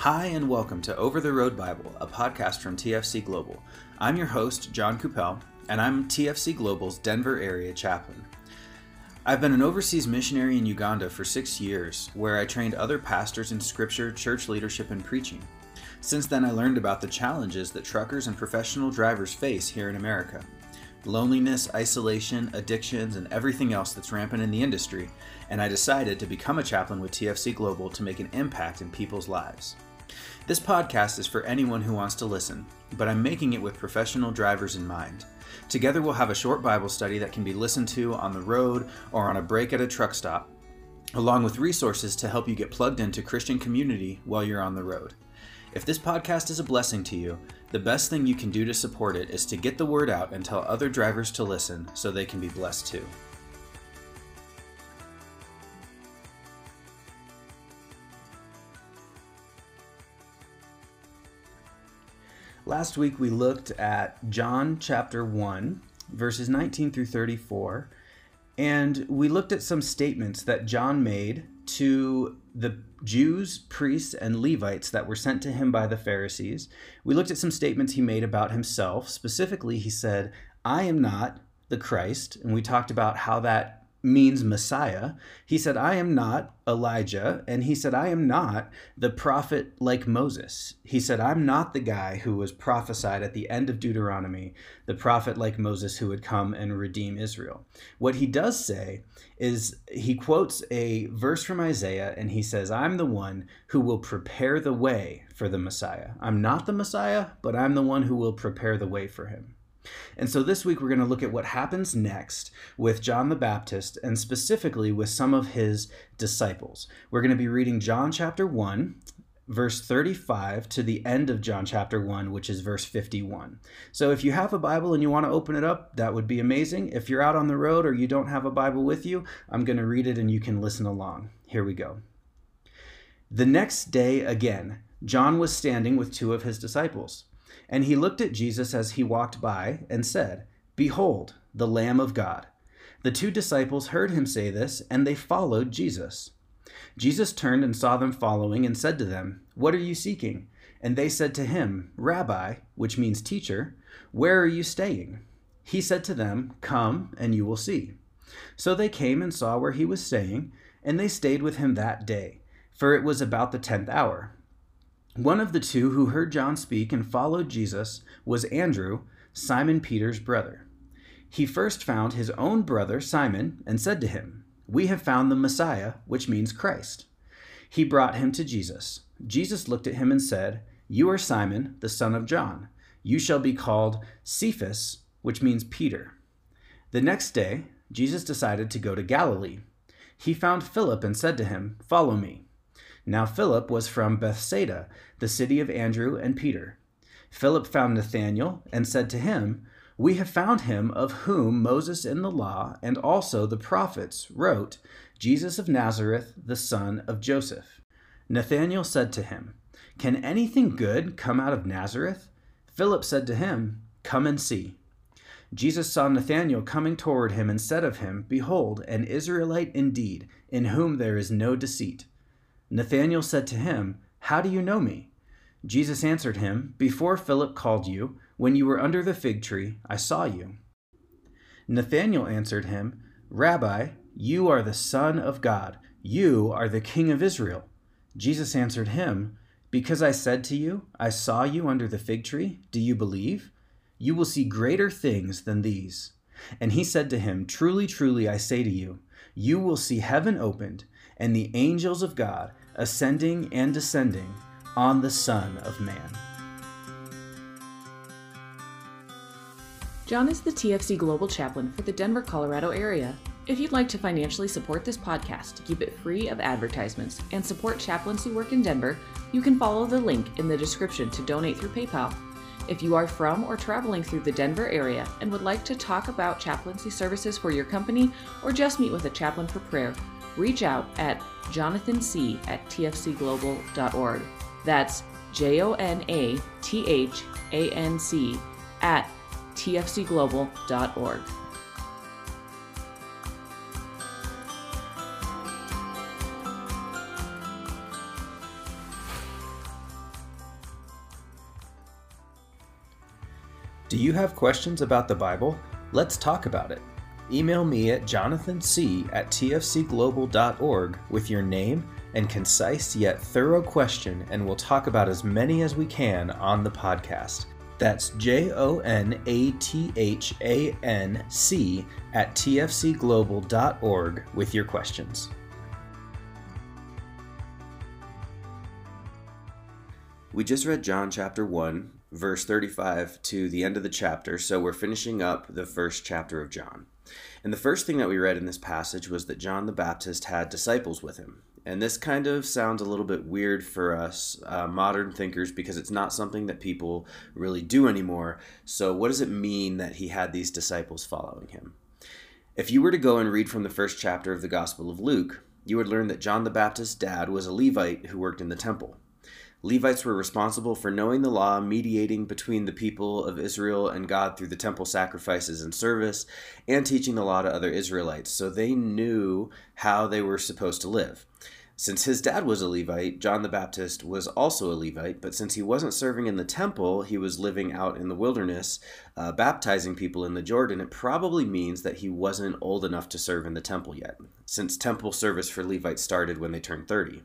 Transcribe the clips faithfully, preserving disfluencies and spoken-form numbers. Hi and welcome to Over the Road Bible, a podcast from T F C Global. I'm your host, John Coupel, and I'm T F C Global's Denver area chaplain. I've been an overseas missionary in Uganda for six years, where I trained other pastors in scripture, church leadership, and preaching. Since then, I learned about the challenges that truckers and professional drivers face here in America. Loneliness, isolation, addictions, and everything else that's rampant in the industry, and I decided to become a chaplain with T F C Global to make an impact in people's lives. This podcast is for anyone who wants to listen, but I'm making it with professional drivers in mind. Together we'll have a short Bible study that can be listened to on the road or on a break at a truck stop, along with resources to help you get plugged into Christian community while you're on the road. If this podcast is a blessing to you, the best thing you can do to support it is to get the word out and tell other drivers to listen so they can be blessed too. Last week we looked at John chapter one, verses nineteen through thirty-four, and we looked at some statements that John made to the Jews, priests, and Levites that were sent to him by the Pharisees. We looked at some statements he made about himself. Specifically, he said, "I am not the Christ," and we talked about how that means Messiah. He said, "I am not Elijah," and he said, "I am not the prophet like Moses." He said, "I'm not the guy who was prophesied at the end of Deuteronomy, the prophet like Moses who would come and redeem Israel." What he does say is he quotes a verse from Isaiah, and he says, "I'm the one who will prepare the way for the Messiah. I'm not the Messiah, but I'm the one who will prepare the way for him." And so this week we're going to look at what happens next with John the Baptist, and specifically with some of his disciples. We're going to be reading John chapter one, verse thirty-five, to the end of John chapter one, which is verse fifty-one. So if you have a Bible and you want to open it up, that would be amazing. If you're out on the road or you don't have a Bible with you, I'm going to read it and you can listen along. Here we go. "The next day again, John was standing with two of his disciples. And he looked at Jesus as he walked by and said, 'Behold, the Lamb of God.' The two disciples heard him say this, and they followed Jesus. Jesus turned and saw them following and said to them, 'What are you seeking?' And they said to him, 'Rabbi,' which means teacher, 'where are you staying?' He said to them, 'Come and you will see.' So they came and saw where he was staying, and they stayed with him that day, for it was about the tenth hour. One of the two who heard John speak and followed Jesus was Andrew, Simon Peter's brother. He first found his own brother Simon and said to him, 'We have found the Messiah,' which means Christ. He brought him to Jesus. Jesus looked at him and said, 'You are Simon, the son of John. You shall be called Cephas,' which means Peter. The next day, Jesus decided to go to Galilee. He found Philip and said to him, 'Follow me.' Now Philip was from Bethsaida, the city of Andrew and Peter. Philip found Nathaniel and said to him, 'We have found him of whom Moses in the law and also the prophets wrote, Jesus of Nazareth, the son of Joseph.' Nathaniel said to him, 'Can anything good come out of Nazareth?' Philip said to him, 'Come and see.' Jesus saw Nathanael coming toward him and said of him, 'Behold, an Israelite indeed, in whom there is no deceit.' Nathanael said to him, 'How do you know me?' Jesus answered him, 'Before Philip called you, when you were under the fig tree, I saw you.' Nathanael answered him, 'Rabbi, you are the Son of God. You are the King of Israel.' Jesus answered him, 'Because I said to you, I saw you under the fig tree, do you believe? You will see greater things than these.' And he said to him, 'Truly, truly, I say to you, you will see heaven opened, and the angels of God ascending and descending on the Son of Man.'" John is the T F C Global Chaplain for the Denver, Colorado area. If you'd like to financially support this podcast to keep it free of advertisements and support chaplains who work in Denver, you can follow the link in the description to donate through PayPal. If you are from or traveling through the Denver area and would like to talk about chaplaincy services for your company or just meet with a chaplain for prayer, reach out at jonathan c at t f c global dot org. That's J O N A T H A N C at t f c global dot org. Do you have questions about the Bible? Let's talk about it. Email me at jonathan c at t f c global dot org with your name and concise yet thorough question, and we'll talk about as many as we can on the podcast. That's J O N A T H A N C at t f c global dot org with your questions. We just read John chapter one, verse thirty-five to the end of the chapter, so we're finishing up the first chapter of John. And the first thing that we read in this passage was that John the Baptist had disciples with him. And this kind of sounds a little bit weird for us uh, modern thinkers because it's not something that people really do anymore. So what does it mean that he had these disciples following him? If you were to go and read from the first chapter of the Gospel of Luke, you would learn that John the Baptist's dad was a Levite who worked in the temple. Levites were responsible for knowing the law, mediating between the people of Israel and God through the temple sacrifices and service, and teaching the law to other Israelites, so they knew how they were supposed to live. Since his dad was a Levite, John the Baptist was also a Levite, but since he wasn't serving in the temple, he was living out in the wilderness, uh, baptizing people in the Jordan. It probably means that he wasn't old enough to serve in the temple yet, since temple service for Levites started when they turned thirty.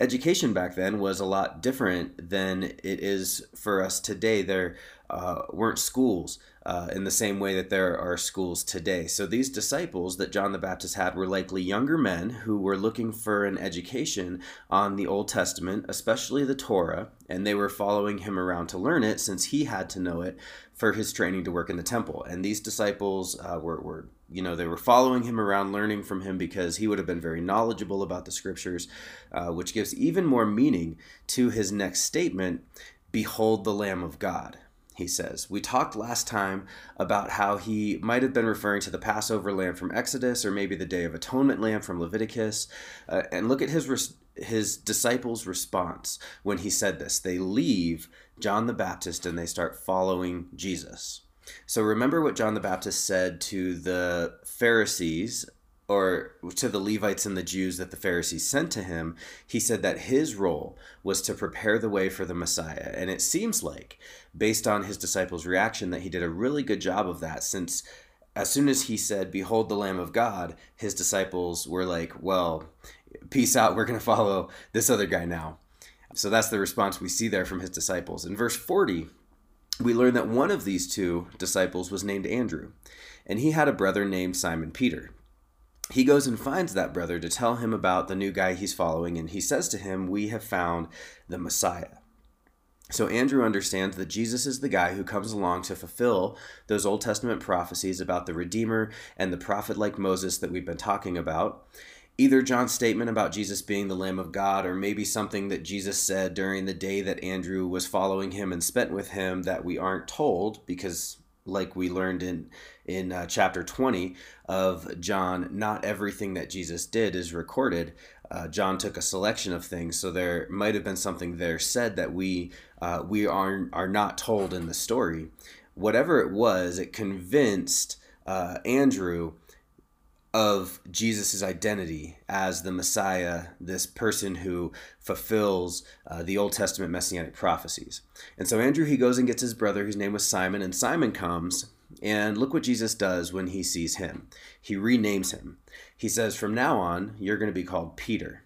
Education back then was a lot different than it is for us today. There uh, weren't schools uh, in the same way that there are schools today. So these disciples that John the Baptist had were likely younger men who were looking for an education on the Old Testament, especially the Torah, and they were following him around to learn it since he had to know it for his training to work in the temple. And these disciples uh, were, were You know, they were following him around, learning from him because he would have been very knowledgeable about the scriptures, uh, which gives even more meaning to his next statement, "Behold the Lamb of God," he says. We talked last time about how he might have been referring to the Passover lamb from Exodus or maybe the Day of Atonement lamb from Leviticus. Uh, and look at his res- his disciples' response when he said this. They leave John the Baptist and they start following Jesus. So remember what John the Baptist said to the Pharisees, or to the Levites and the Jews that the Pharisees sent to him. He said that his role was to prepare the way for the Messiah. And it seems like, based on his disciples' reaction, that he did a really good job of that, since as soon as he said, "Behold the Lamb of God," his disciples were like, "Well, peace out, we're going to follow this other guy now." So that's the response we see there from his disciples. In verse forty, we learn that one of these two disciples was named Andrew, and he had a brother named Simon Peter. He goes and finds that brother to tell him about the new guy he's following, and he says to him, "We have found the Messiah." So Andrew understands that Jesus is the guy who comes along to fulfill those Old Testament prophecies about the Redeemer and the prophet like Moses that we've been talking about. Either John's statement about Jesus being the Lamb of God, or maybe something that Jesus said during the day that Andrew was following him and spent with him that we aren't told, because like we learned in, in uh, chapter twenty of John, not everything that Jesus did is recorded. Uh, John took a selection of things, so there might have been something there said that we, uh, we are, are not told in the story. Whatever it was, it convinced uh, Andrew of Jesus's identity as the Messiah, this person who fulfills uh, the Old Testament messianic prophecies. And so Andrew, he goes and gets his brother, whose name was Simon, and Simon comes, and look what Jesus does when he sees him. He renames him. He says, "From now on, you're going to be called Peter."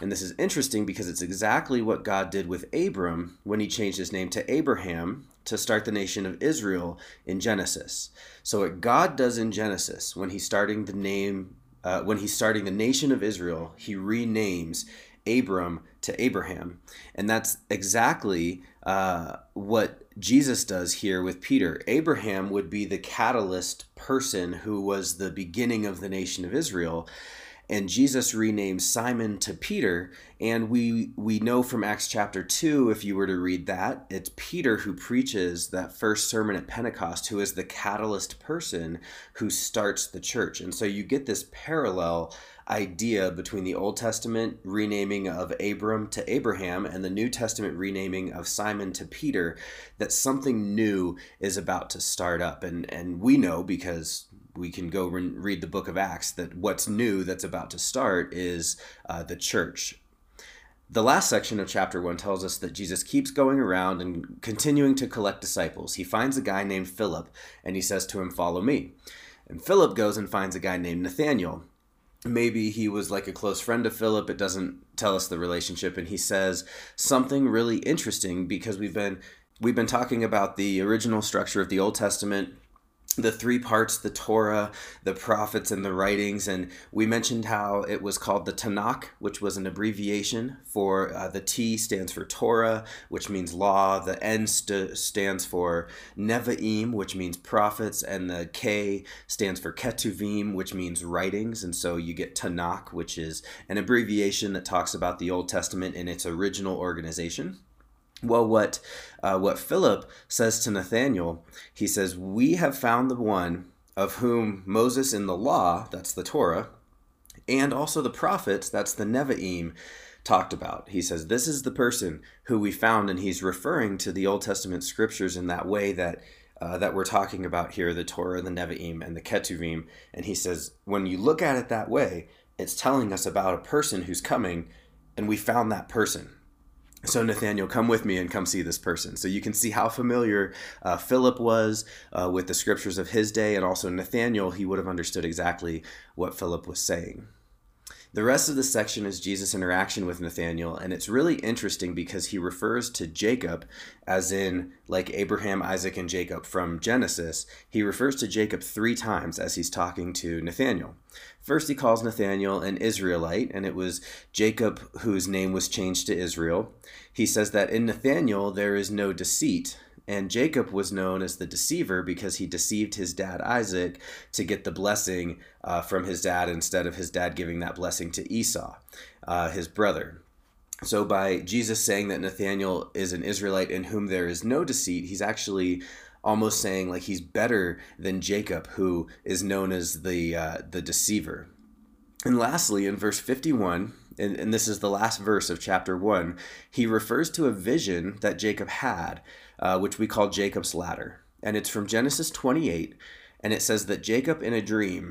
And this is interesting because it's exactly what God did with Abram when he changed his name to Abraham to start the nation of Israel in Genesis. So what God does in Genesis when he's starting the name, uh, when he's starting the nation of Israel, he renames Abram to Abraham. And that's exactly uh, what Jesus does here with Peter. Abraham would be the catalyst person who was the beginning of the nation of Israel. And Jesus renames Simon to Peter, and we we know from Acts chapter two, if you were to read that, it's Peter who preaches that first sermon at Pentecost, who is the catalyst person who starts the church. And so you get this parallel idea between the Old Testament renaming of Abram to Abraham and the New Testament renaming of Simon to Peter, that something new is about to start up. And, and we know, because we can go re- read the book of Acts, that what's new that's about to start is uh, the church. The last section of chapter one tells us that Jesus keeps going around and continuing to collect disciples. He finds a guy named Philip, and he says to him, "Follow me." And Philip goes and finds a guy named Nathaniel. Maybe he was like a close friend of Philip. It doesn't tell us the relationship. And he says something really interesting, because we've been we've been talking about the original structure of the Old Testament, the three parts, the Torah, the prophets, and the writings. And we mentioned how it was called the Tanakh, which was an abbreviation for uh, the T stands for Torah, which means law. The N st- stands for Nevi'im, which means prophets. And the K stands for Ketuvim, which means writings. And so you get Tanakh, which is an abbreviation that talks about the Old Testament in its original organization. Well, what uh, what Philip says to Nathaniel, he says, "We have found the one of whom Moses in the law," that's the Torah, "and also the prophets," that's the Nevi'im, talked about. He says, "This is the person who we found," and he's referring to the Old Testament scriptures in that way that uh, that we're talking about here, the Torah, the Nevi'im, and the Ketuvim. And he says, when you look at it that way, it's telling us about a person who's coming, and we found that person. So Nathaniel, come with me and come see this person. So you can see how familiar uh, Philip was uh, with the scriptures of his day, and also Nathaniel, he would have understood exactly what Philip was saying. The rest of the section is Jesus' interaction with Nathaniel, and it's really interesting because he refers to Jacob, as in like Abraham, Isaac, and Jacob from Genesis. He refers to Jacob three times as he's talking to Nathaniel. First, he calls Nathaniel an Israelite, and it was Jacob whose name was changed to Israel. He says that in Nathaniel there is no deceit, and Jacob was known as the deceiver because he deceived his dad Isaac to get the blessing uh, from his dad instead of his dad giving that blessing to Esau, uh, his brother. So by Jesus saying that Nathaniel is an Israelite in whom there is no deceit, he's actually almost saying like he's better than Jacob, who is known as the uh, the deceiver. And lastly, in verse fifty-one, and, and this is the last verse of chapter one, he refers to a vision that Jacob had, Uh, which we call Jacob's ladder. And it's from Genesis twenty-eight, and it says that Jacob in a dream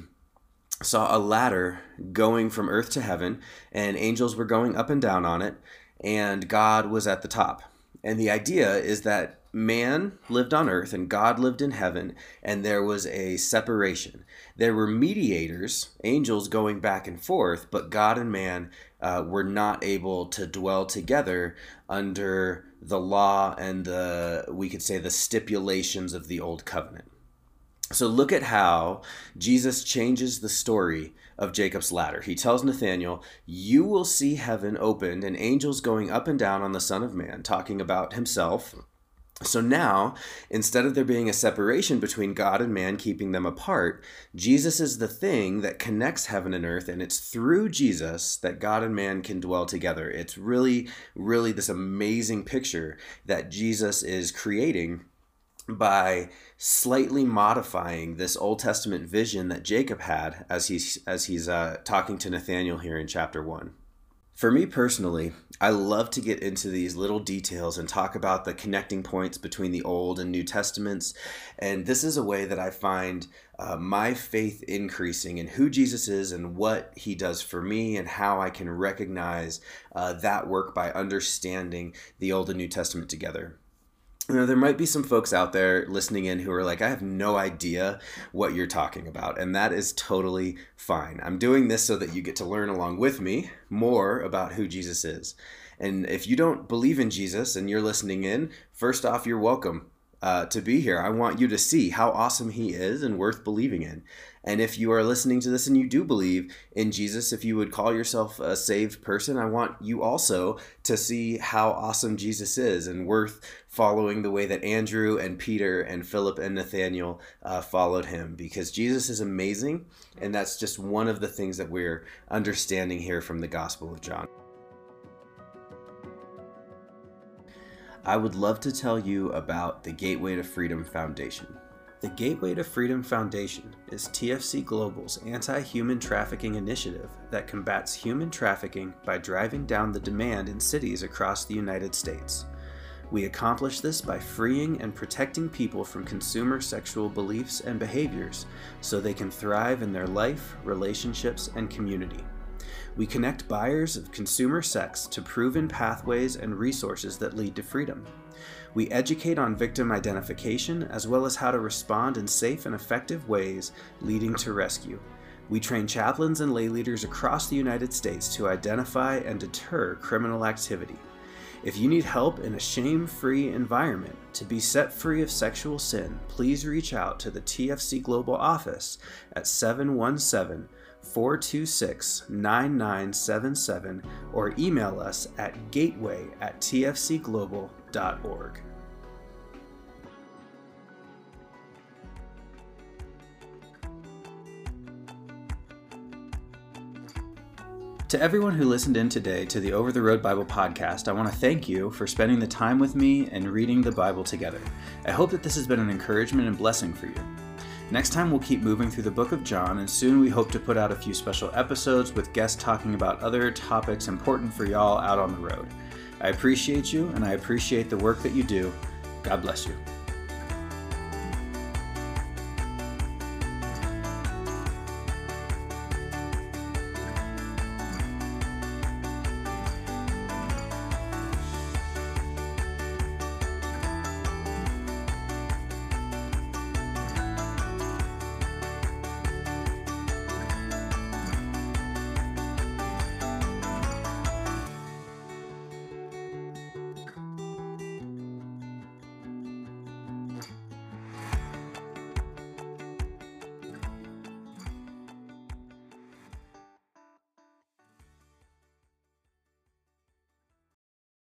saw a ladder going from earth to heaven, and angels were going up and down on it, and God was at the top. And the idea is that man lived on earth and God lived in heaven, and there was a separation. There were mediators, angels going back and forth, but God and man uh, were not able to dwell together under the law and the, we could say, the stipulations of the old covenant. So look at how Jesus changes the story of Jacob's ladder. He tells Nathaniel, you will see heaven opened and angels going up and down on the Son of Man, talking about himself. So now, instead of there being a separation between God and man, keeping them apart, Jesus is the thing that connects heaven and earth, and it's through Jesus that God and man can dwell together. It's really, really this amazing picture that Jesus is creating by slightly modifying this Old Testament vision that Jacob had as he's, as he's uh, talking to Nathaniel here in chapter one. For me personally, I love to get into these little details and talk about the connecting points between the Old and New Testaments, and this is a way that I find uh, my faith increasing in who Jesus is and what he does for me and how I can recognize uh, that work by understanding the Old and New Testament together. You know, there might be some folks out there listening in who are like, I have no idea what you're talking about. And that is totally fine. I'm doing this so that you get to learn along with me more about who Jesus is. And if you don't believe in Jesus and you're listening in, first off, you're welcome uh, to be here. I want you to see how awesome he is and worth believing in. And if you are listening to this and you do believe in Jesus, if you would call yourself a saved person, I want you also to see how awesome Jesus is and worth following the way that Andrew and Peter and Philip and Nathaniel uh, followed him, because Jesus is amazing. And that's just one of the things that we're understanding here from the Gospel of John. I would love to tell you about the Gateway to Freedom Foundation. The Gateway to Freedom Foundation is T F C Global's anti-human trafficking initiative that combats human trafficking by driving down the demand in cities across the United States. We accomplish this by freeing and protecting people from consumer sexual beliefs and behaviors so they can thrive in their life, relationships, and community. We connect buyers of consumer sex to proven pathways and resources that lead to freedom. We educate on victim identification as well as how to respond in safe and effective ways leading to rescue. We train chaplains and lay leaders across the United States to identify and deter criminal activity. If you need help in a shame-free environment to be set free of sexual sin, please reach out to the T F C Global office at seven one seven, four two six, nine nine seven seven or email us at gateway at t f c global dot org. To everyone who listened in today to the Over the Road Bible podcast, I want to thank you for spending the time with me and reading the Bible together. I hope that this has been an encouragement and blessing for you. Next time, we'll keep moving through the book of John, and soon we hope to put out a few special episodes with guests talking about other topics important for y'all out on the road. I appreciate you, and I appreciate the work that you do. God bless you.